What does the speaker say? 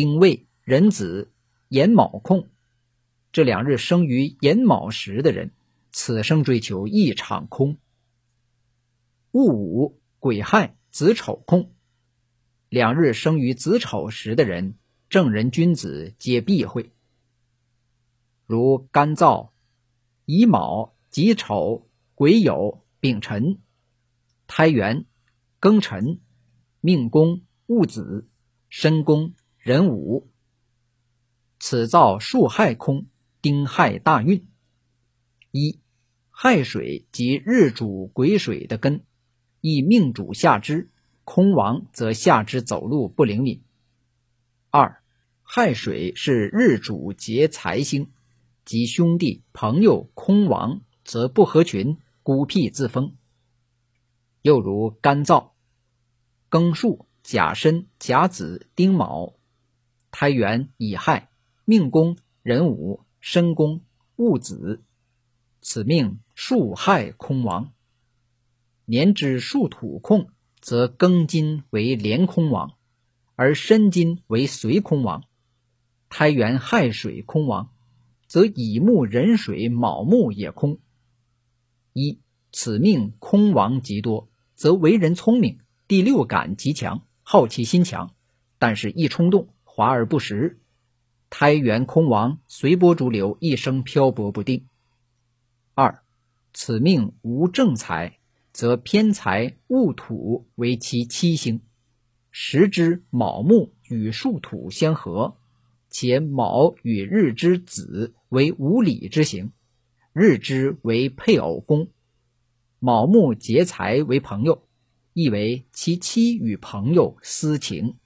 丁未、壬子、寅卯控，这两日生于寅卯时的人，此生追求一场空。戊午、癸亥、子丑控，两日生于子丑时的人，正人君子皆避讳，如干燥、乙卯、己丑、癸酉、丙辰、胎元、庚辰、命宫、戊子、申宫、壬午，此造数亥空，丁亥大运。一、亥水即日主癸水的根，亦命主下之，空亡则下之走路不灵敏。二、亥水是日主劫财星，及兄弟朋友空亡，则不合群，孤僻自封。又如干燥、庚戌、甲申、甲子、丁卯、胎元、乙亥、命宫、壬午、申宫、戊子，此命数亥空亡。年之数土控，则庚金为连空亡，而申金为随空亡，胎元亥水空亡，则乙木壬水卯木也空。一、此命空亡极多，则为人聪明，第六感极强，好奇心强，但是一冲动，华而不实。胎元空亡，随波逐流，一生漂泊不定。二、此命无正财，则偏财戊土为其七星，时之卯木与戌土相合，且卯与日之子为无理之行，日之为配偶宫，卯木劫财为朋友，意为其妻与朋友私情。